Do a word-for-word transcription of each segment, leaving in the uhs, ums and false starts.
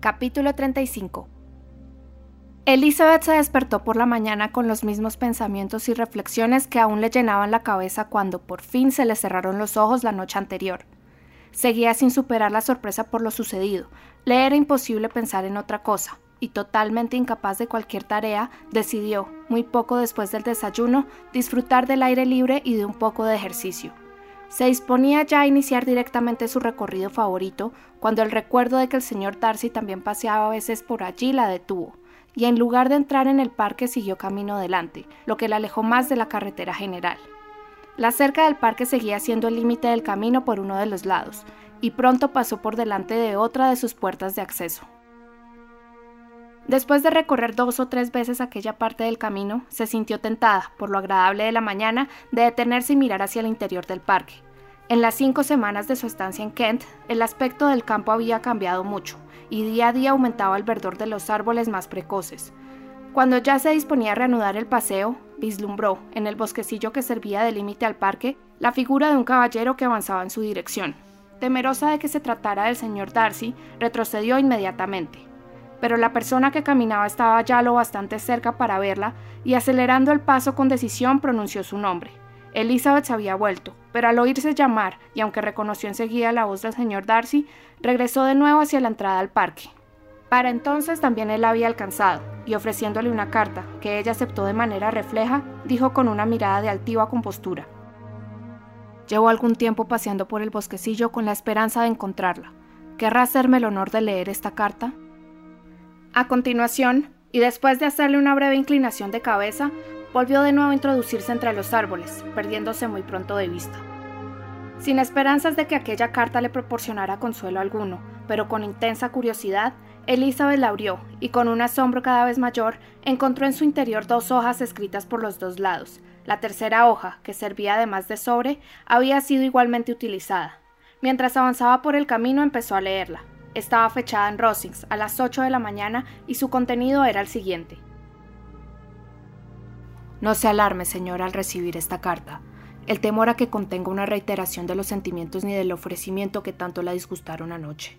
Capítulo treinta y cinco. Elizabeth se despertó por la mañana con los mismos pensamientos y reflexiones que aún le llenaban la cabeza cuando por fin se le cerraron los ojos la noche anterior. Seguía sin superar la sorpresa por lo sucedido, le era imposible pensar en otra cosa, y totalmente incapaz de cualquier tarea, decidió, muy poco después del desayuno, disfrutar del aire libre y de un poco de ejercicio. Se disponía ya a iniciar directamente su recorrido favorito, cuando el recuerdo de que el señor Darcy también paseaba a veces por allí la detuvo, y en lugar de entrar en el parque siguió camino adelante, lo que la alejó más de la carretera general. La cerca del parque seguía siendo el límite del camino por uno de los lados, y pronto pasó por delante de otra de sus puertas de acceso. Después de recorrer dos o tres veces aquella parte del camino, se sintió tentada, por lo agradable de la mañana, de detenerse y mirar hacia el interior del parque. En las cinco semanas de su estancia en Kent, el aspecto del campo había cambiado mucho, y día a día aumentaba el verdor de los árboles más precoces. Cuando ya se disponía a reanudar el paseo, vislumbró, en el bosquecillo que servía de límite al parque, la figura de un caballero que avanzaba en su dirección. Temerosa de que se tratara del señor Darcy, retrocedió inmediatamente. Pero la persona que caminaba estaba ya lo bastante cerca para verla y acelerando el paso con decisión pronunció su nombre. Elizabeth se había vuelto, pero al oírse llamar y aunque reconoció enseguida la voz del señor Darcy, regresó de nuevo hacia la entrada al parque. Para entonces también él la había alcanzado y ofreciéndole una carta, que ella aceptó de manera refleja, dijo con una mirada de altiva compostura. Llevo algún tiempo paseando por el bosquecillo con la esperanza de encontrarla. ¿Querrá hacerme el honor de leer esta carta? A continuación, y después de hacerle una breve inclinación de cabeza, volvió de nuevo a introducirse entre los árboles, perdiéndose muy pronto de vista. Sin esperanzas de que aquella carta le proporcionara consuelo alguno, pero con intensa curiosidad, Elizabeth la abrió y con un asombro cada vez mayor, encontró en su interior dos hojas escritas por los dos lados. La tercera hoja, que servía además de sobre, había sido igualmente utilizada. Mientras avanzaba por el camino empezó a leerla. Estaba fechada en Rosings a las ocho de la mañana y su contenido era el siguiente. No se alarme, señora, al recibir esta carta. El temor a que contenga una reiteración de los sentimientos ni del ofrecimiento que tanto la disgustaron anoche.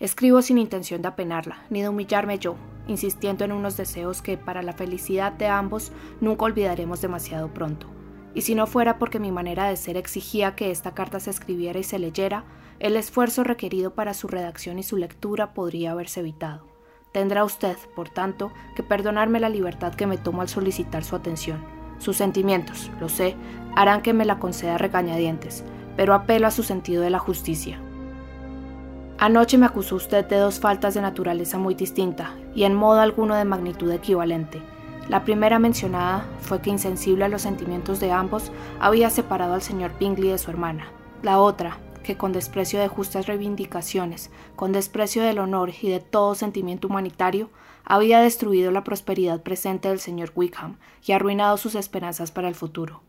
Escribo sin intención de apenarla, ni de humillarme yo, insistiendo en unos deseos que, para la felicidad de ambos, nunca olvidaremos demasiado pronto. Y si no fuera porque mi manera de ser exigía que esta carta se escribiera y se leyera, el esfuerzo requerido para su redacción y su lectura podría haberse evitado. Tendrá usted, por tanto, que perdonarme la libertad que me tomo al solicitar su atención. Sus sentimientos, lo sé, harán que me la conceda regañadientes, pero apelo a su sentido de la justicia. Anoche me acusó usted de dos faltas de naturaleza muy distinta y en modo alguno de magnitud equivalente. La primera mencionada fue que, insensible a los sentimientos de ambos, había separado al señor Bingley de su hermana. La otra, que con desprecio de justas reivindicaciones, con desprecio del honor y de todo sentimiento humanitario, había destruido la prosperidad presente del señor Wickham y arruinado sus esperanzas para el futuro.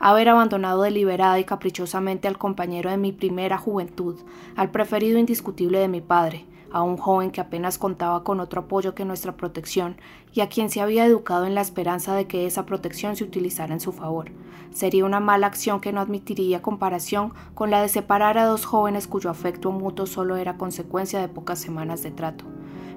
Haber abandonado deliberada y caprichosamente al compañero de mi primera juventud, al preferido indiscutible de mi padre, a un joven que apenas contaba con otro apoyo que nuestra protección y a quien se había educado en la esperanza de que esa protección se utilizara en su favor. Sería una mala acción que no admitiría comparación con la de separar a dos jóvenes cuyo afecto mutuo solo era consecuencia de pocas semanas de trato.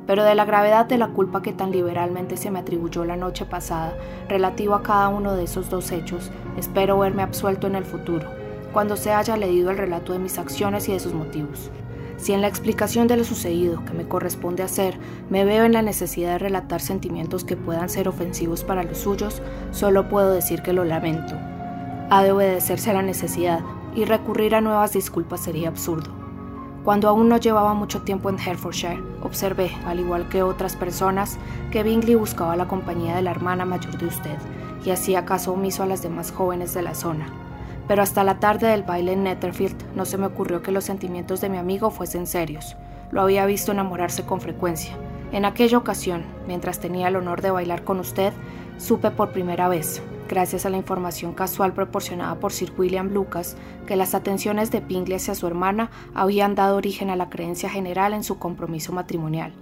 Pero de la gravedad de la culpa que tan liberalmente se me atribuyó la noche pasada, relativo a cada uno de esos dos hechos, espero verme absuelto en el futuro, cuando se haya leído el relato de mis acciones y de sus motivos. Si en la explicación de lo sucedido que me corresponde hacer me veo en la necesidad de relatar sentimientos que puedan ser ofensivos para los suyos, solo puedo decir que lo lamento. Ha de obedecerse a la necesidad y recurrir a nuevas disculpas sería absurdo. Cuando aún no llevaba mucho tiempo en Hertfordshire, observé, al igual que otras personas, que Bingley buscaba la compañía de la hermana mayor de usted y hacía caso omiso a las demás jóvenes de la zona. Pero hasta la tarde del baile en Netherfield no se me ocurrió que los sentimientos de mi amigo fuesen serios. Lo había visto enamorarse con frecuencia. En aquella ocasión, mientras tenía el honor de bailar con usted, supe por primera vez, gracias a la información casual proporcionada por Sir William Lucas, que las atenciones de Bingley hacia su hermana habían dado origen a la creencia general en su compromiso matrimonial.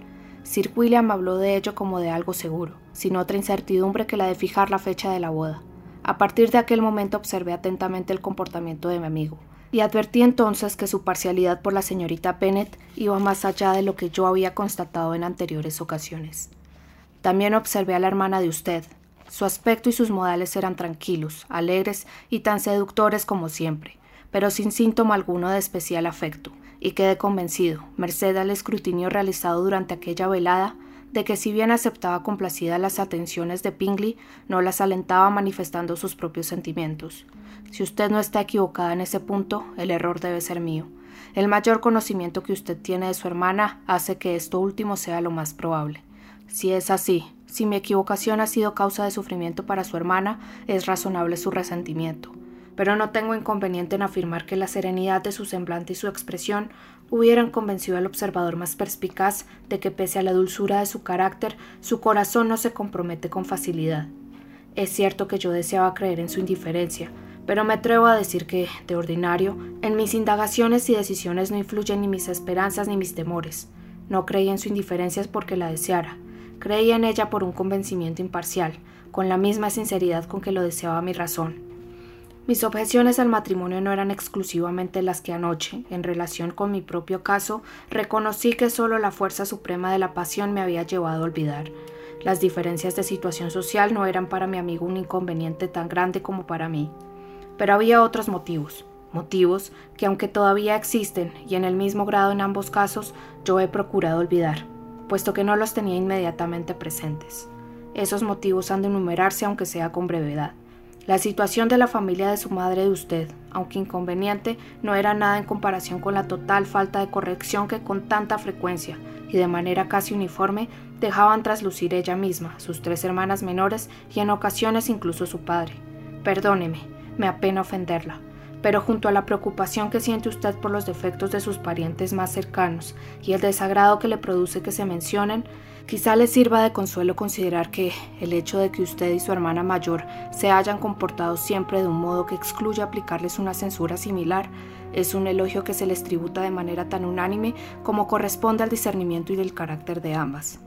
Sir William habló de ello como de algo seguro, sin otra incertidumbre que la de fijar la fecha de la boda. A partir de aquel momento observé atentamente el comportamiento de mi amigo. y advertí entonces que su parcialidad por la señorita Bennet iba más allá de lo que yo había constatado en anteriores ocasiones. También observé a la hermana de usted. Su aspecto y sus modales eran tranquilos, alegres y tan seductores como siempre, pero sin síntoma alguno de especial afecto, y quedé convencido, merced al escrutinio realizado durante aquella velada, de que si bien aceptaba complacida las atenciones de Pemberley, no las alentaba manifestando sus propios sentimientos. Si usted no está equivocada en ese punto, el error debe ser mío. El mayor conocimiento que usted tiene de su hermana hace que esto último sea lo más probable. Si es así, si mi equivocación ha sido causa de sufrimiento para su hermana, es razonable su resentimiento. Pero no tengo inconveniente en afirmar que la serenidad de su semblante y su expresión hubieran convencido al observador más perspicaz de que, pese a la dulzura de su carácter, su corazón no se compromete con facilidad. Es cierto que yo deseaba creer en su indiferencia, pero me atrevo a decir que, de ordinario, en mis indagaciones y decisiones no influyen ni mis esperanzas ni mis temores. No creía en su indiferencia porque la deseara. Creía en ella por un convencimiento imparcial, con la misma sinceridad con que lo deseaba mi razón. Mis objeciones al matrimonio no eran exclusivamente las que anoche, en relación con mi propio caso, reconocí que solo la fuerza suprema de la pasión me había llevado a olvidar. Las diferencias de situación social no eran para mi amigo un inconveniente tan grande como para mí. Pero había otros motivos, motivos que, aunque todavía existen y en el mismo grado en ambos casos, yo he procurado olvidar, puesto que no los tenía inmediatamente presentes. Esos motivos han de enumerarse, aunque sea con brevedad. La situación de la familia de su madre de usted, aunque inconveniente, no era nada en comparación con la total falta de corrección que con tanta frecuencia y de manera casi uniforme dejaban traslucir ella misma, sus tres hermanas menores y en ocasiones incluso su padre. Perdóneme, me apena ofenderla, pero junto a la preocupación que siente usted por los defectos de sus parientes más cercanos y el desagrado que le produce que se mencionen, quizá le sirva de consuelo considerar que el hecho de que usted y su hermana mayor se hayan comportado siempre de un modo que excluye aplicarles una censura similar es un elogio que se les tributa de manera tan unánime como corresponde al discernimiento y del carácter de ambas.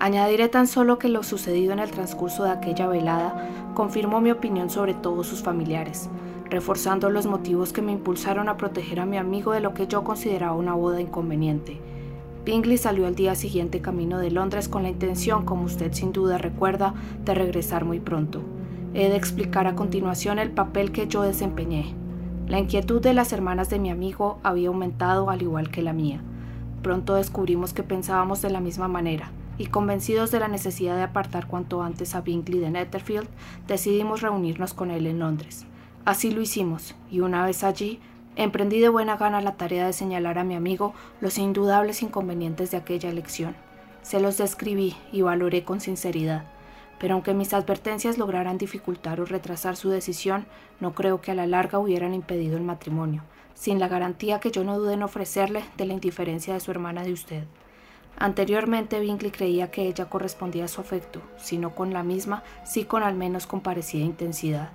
Añadiré tan solo que lo sucedido en el transcurso de aquella velada confirmó mi opinión sobre todos sus familiares, reforzando los motivos que me impulsaron a proteger a mi amigo de lo que yo consideraba una boda inconveniente. Pemberley salió al día siguiente camino de Londres con la intención, como usted sin duda recuerda, de regresar muy pronto. He de explicar a continuación el papel que yo desempeñé. La inquietud de las hermanas de mi amigo había aumentado al igual que la mía. Pronto descubrimos que pensábamos de la misma manera, y convencidos de la necesidad de apartar cuanto antes a Pemberley de Netherfield, decidimos reunirnos con él en Londres. Así lo hicimos, y una vez allí, emprendí de buena gana la tarea de señalar a mi amigo los indudables inconvenientes de aquella elección. Se los describí y valoré con sinceridad, pero aunque mis advertencias lograran dificultar o retrasar su decisión, no creo que a la larga hubieran impedido el matrimonio, sin la garantía que yo no dudé en ofrecerle de la indiferencia de su hermana de usted. Anteriormente, Pemberley creía que ella correspondía a su afecto, si no con la misma, sí con al menos con parecida intensidad.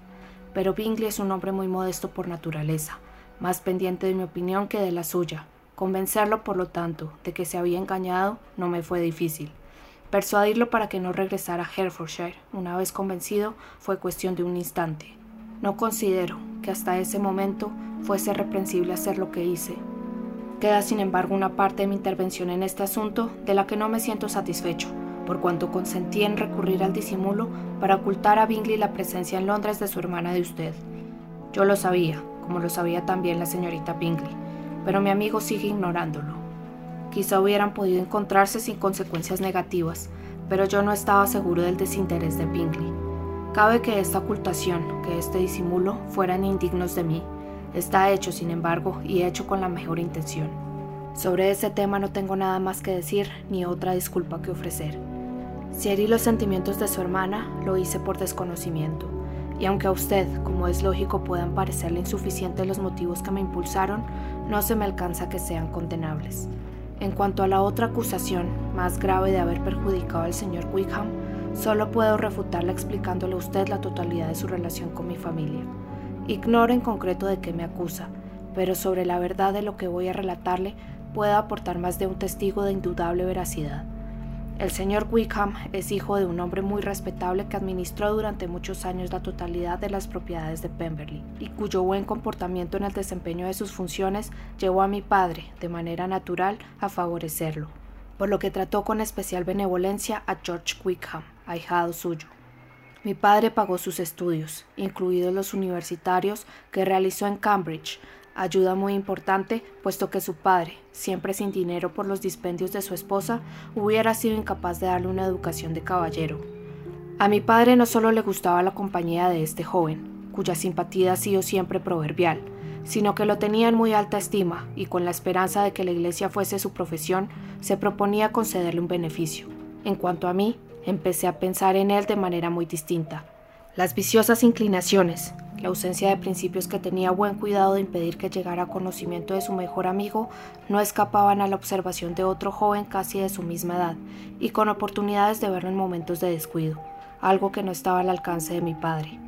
Pero Pemberley es un hombre muy modesto por naturaleza, más pendiente de mi opinión que de la suya. Convencerlo, por lo tanto, de que se había engañado no me fue difícil. Persuadirlo para que no regresara a Hertfordshire, una vez convencido, fue cuestión de un instante. No considero que hasta ese momento fuese reprensible hacer lo que hice. Queda, sin embargo, una parte de mi intervención en este asunto de la que no me siento satisfecho, por cuanto consentí en recurrir al disimulo para ocultar a Pemberley la presencia en Londres de su hermana de usted. Yo lo sabía, como lo sabía también la señorita Pemberley, pero mi amigo sigue ignorándolo. Quizá hubieran podido encontrarse sin consecuencias negativas, pero yo no estaba seguro del desinterés de Pemberley. Cabe que esta ocultación, que este disimulo, fueran indignos de mí. Está hecho, sin embargo, y hecho con la mejor intención. Sobre ese tema no tengo nada más que decir, ni otra disculpa que ofrecer. Si herí los sentimientos de su hermana, lo hice por desconocimiento. Y aunque a usted, como es lógico, puedan parecerle insuficientes los motivos que me impulsaron, no se me alcanza que sean condenables. En cuanto a la otra acusación, más grave, de haber perjudicado al señor Wickham, solo puedo refutarla explicándole a usted la totalidad de su relación con mi familia. Ignoro en concreto de qué me acusa, pero sobre la verdad de lo que voy a relatarle puedo aportar más de un testigo de indudable veracidad. El señor Wickham es hijo de un hombre muy respetable que administró durante muchos años la totalidad de las propiedades de Pemberley y cuyo buen comportamiento en el desempeño de sus funciones llevó a mi padre, de manera natural, a favorecerlo, por lo que trató con especial benevolencia a George Wickham, ahijado suyo. Mi padre pagó sus estudios, incluidos los universitarios que realizó en Cambridge, ayuda muy importante, puesto que su padre, siempre sin dinero por los dispendios de su esposa, hubiera sido incapaz de darle una educación de caballero. A mi padre no solo le gustaba la compañía de este joven, cuya simpatía ha sido siempre proverbial, sino que lo tenía en muy alta estima y con la esperanza de que la iglesia fuese su profesión, se proponía concederle un beneficio. En cuanto a mí, empecé a pensar en él de manera muy distinta. Las viciosas inclinaciones, la ausencia de principios que tenía buen cuidado de impedir que llegara a conocimiento de su mejor amigo no escapaban a la observación de otro joven casi de su misma edad y con oportunidades de verlo en momentos de descuido, algo que no estaba al alcance de mi padre.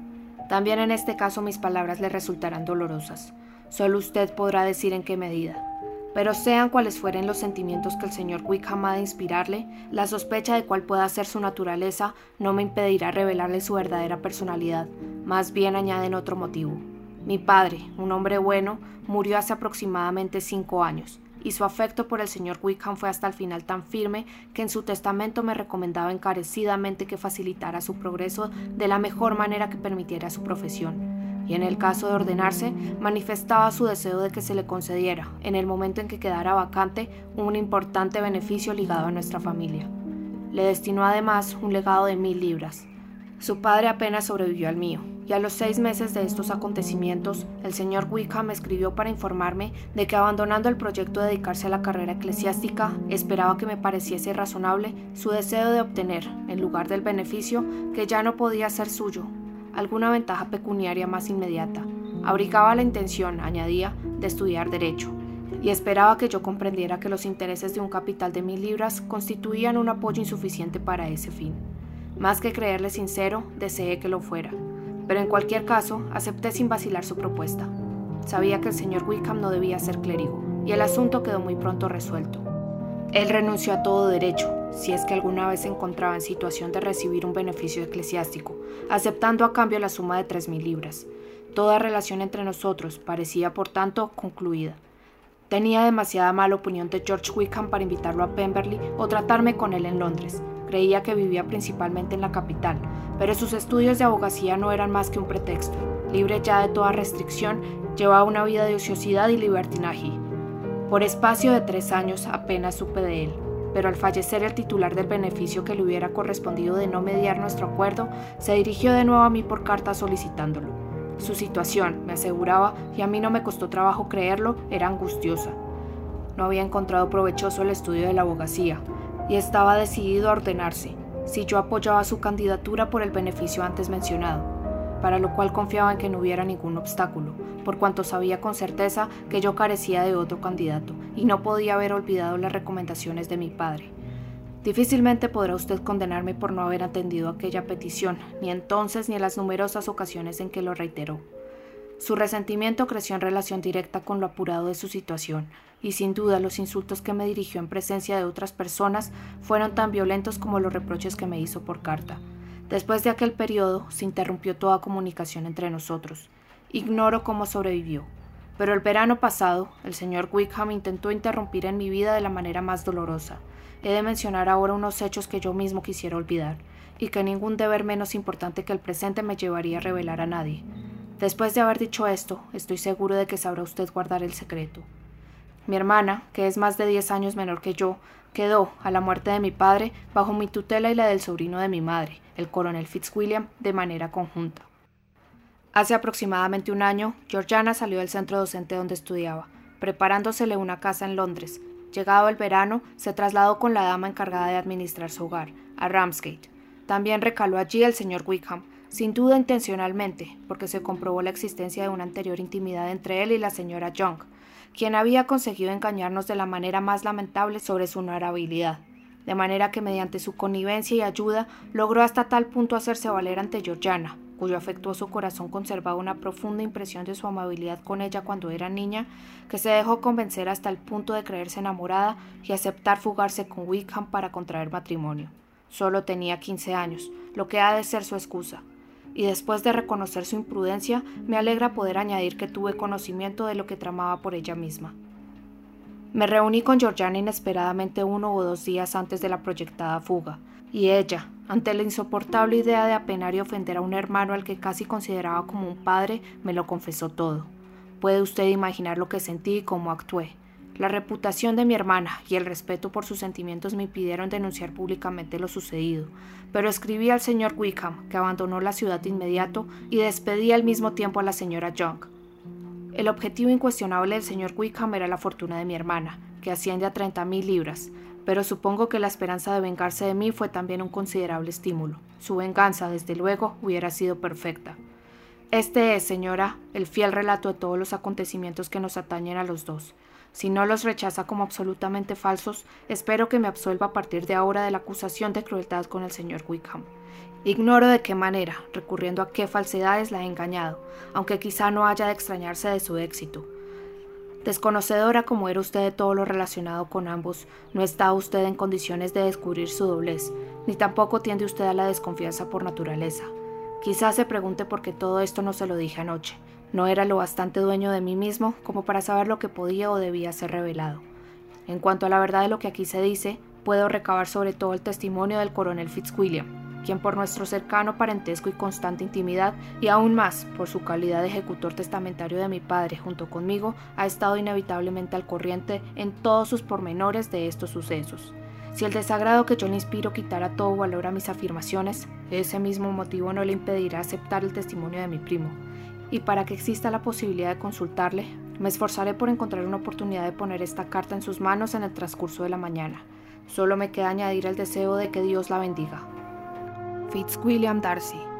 También en este caso mis palabras le resultarán dolorosas. Solo usted podrá decir en qué medida. Pero sean cuales fueren los sentimientos que el señor Wickham ha de inspirarle, la sospecha de cuál pueda ser su naturaleza no me impedirá revelarle su verdadera personalidad, más bien añaden otro motivo. Mi padre, un hombre bueno, murió hace aproximadamente cinco años, y su afecto por el señor Wickham fue hasta el final tan firme que en su testamento me recomendaba encarecidamente que facilitara su progreso de la mejor manera que permitiera su profesión. Y en el caso de ordenarse, manifestaba su deseo de que se le concediera, en el momento en que quedara vacante, un importante beneficio ligado a nuestra familia. Le destinó además un legado de mil libras. Su padre apenas sobrevivió al mío, y a los seis meses de estos acontecimientos, el señor Wickham me escribió para informarme de que abandonando el proyecto de dedicarse a la carrera eclesiástica, esperaba que me pareciese razonable su deseo de obtener, en lugar del beneficio, que ya no podía ser suyo, alguna ventaja pecuniaria más inmediata. Abrigaba la intención, añadía, de estudiar Derecho, y esperaba que yo comprendiera que los intereses de un capital de mil libras constituían un apoyo insuficiente para ese fin. Más que creerle sincero, deseé que lo fuera, pero en cualquier caso, acepté sin vacilar su propuesta. Sabía que el señor Wickham no debía ser clérigo, y el asunto quedó muy pronto resuelto. Él renunció a todo derecho, si es que alguna vez se encontraba en situación de recibir un beneficio eclesiástico, aceptando a cambio la suma de tres mil libras. Toda relación entre nosotros parecía, por tanto, concluida. Tenía demasiada mala opinión de George Wickham para invitarlo a Pemberley o tratarme con él en Londres. Creía que vivía principalmente en la capital, pero sus estudios de abogacía no eran más que un pretexto. Libre ya de toda restricción, llevaba una vida de ociosidad y libertinaje. Por espacio de tres años apenas supe de él, pero al fallecer el titular del beneficio que le hubiera correspondido de no mediar nuestro acuerdo, se dirigió de nuevo a mí por carta solicitándolo. Su situación, me aseguraba, y a mí no me costó trabajo creerlo, era angustiosa. No había encontrado provechoso el estudio de la abogacía, y estaba decidido a ordenarse, si yo apoyaba su candidatura por el beneficio antes mencionado, para lo cual confiaba en que no hubiera ningún obstáculo, por cuanto sabía con certeza que yo carecía de otro candidato y no podía haber olvidado las recomendaciones de mi padre. Difícilmente podrá usted condenarme por no haber atendido aquella petición, ni entonces ni en las numerosas ocasiones en que lo reiteró. Su resentimiento creció en relación directa con lo apurado de su situación, y sin duda los insultos que me dirigió en presencia de otras personas fueron tan violentos como los reproches que me hizo por carta. Después de aquel periodo, se interrumpió toda comunicación entre nosotros. Ignoro cómo sobrevivió, pero el verano pasado, el señor Wickham intentó interrumpir en mi vida de la manera más dolorosa. He de mencionar ahora unos hechos que yo mismo quisiera olvidar, y que ningún deber menos importante que el presente me llevaría a revelar a nadie. Después de haber dicho esto, estoy seguro de que sabrá usted guardar el secreto. Mi hermana, que es más de diez años menor que yo, quedó, a la muerte de mi padre, bajo mi tutela y la del sobrino de mi madre, el coronel Fitzwilliam, de manera conjunta. Hace aproximadamente un año, Georgiana salió del centro docente donde estudiaba, preparándosele una casa en Londres. Llegado el verano, se trasladó con la dama encargada de administrar su hogar, a Ramsgate. También recaló allí el señor Wickham, sin duda intencionalmente, porque se comprobó la existencia de una anterior intimidad entre él y la señora Young, quien había conseguido engañarnos de la manera más lamentable sobre su honorabilidad. De manera que mediante su connivencia y ayuda, logró hasta tal punto hacerse valer ante Georgiana, cuyo afectuoso corazón conservaba una profunda impresión de su amabilidad con ella cuando era niña, que se dejó convencer hasta el punto de creerse enamorada y aceptar fugarse con Wickham para contraer matrimonio. Solo tenía quince años, lo que ha de ser su excusa. Y después de reconocer su imprudencia, me alegra poder añadir que tuve conocimiento de lo que tramaba por ella misma. Me reuní con Georgiana inesperadamente uno o dos días antes de la proyectada fuga, y ella, ante la insoportable idea de apenar y ofender a un hermano al que casi consideraba como un padre, me lo confesó todo. Puede usted imaginar lo que sentí y cómo actué. La reputación de mi hermana y el respeto por sus sentimientos me impidieron denunciar públicamente lo sucedido, pero escribí al señor Wickham, que abandonó la ciudad de inmediato, y despedí al mismo tiempo a la señora Young. El objetivo incuestionable del señor Wickham era la fortuna de mi hermana, que asciende a treinta mil libras, pero supongo que la esperanza de vengarse de mí fue también un considerable estímulo. Su venganza, desde luego, hubiera sido perfecta. Este es, señora, el fiel relato de todos los acontecimientos que nos atañen a los dos. Si no los rechaza como absolutamente falsos, espero que me absuelva a partir de ahora de la acusación de crueldad con el señor Wickham. Ignoro de qué manera, recurriendo a qué falsedades la he engañado, aunque quizá no haya de extrañarse de su éxito. Desconocedora como era usted de todo lo relacionado con ambos, no está usted en condiciones de descubrir su doblez, ni tampoco tiende usted a la desconfianza por naturaleza. Quizás se pregunte por qué todo esto no se lo dije anoche. No era lo bastante dueño de mí mismo como para saber lo que podía o debía ser revelado. En cuanto a la verdad de lo que aquí se dice, puedo recabar sobre todo el testimonio del coronel Fitzwilliam, quien por nuestro cercano parentesco y constante intimidad, y aún más por su calidad de ejecutor testamentario de mi padre junto conmigo, ha estado inevitablemente al corriente en todos sus pormenores de estos sucesos. Si el desagrado que yo le inspiro quitara todo valor a mis afirmaciones, ese mismo motivo no le impedirá aceptar el testimonio de mi primo. Y para que exista la posibilidad de consultarle, me esforzaré por encontrar una oportunidad de poner esta carta en sus manos en el transcurso de la mañana. Solo me queda añadir el deseo de que Dios la bendiga. Fitzwilliam Darcy.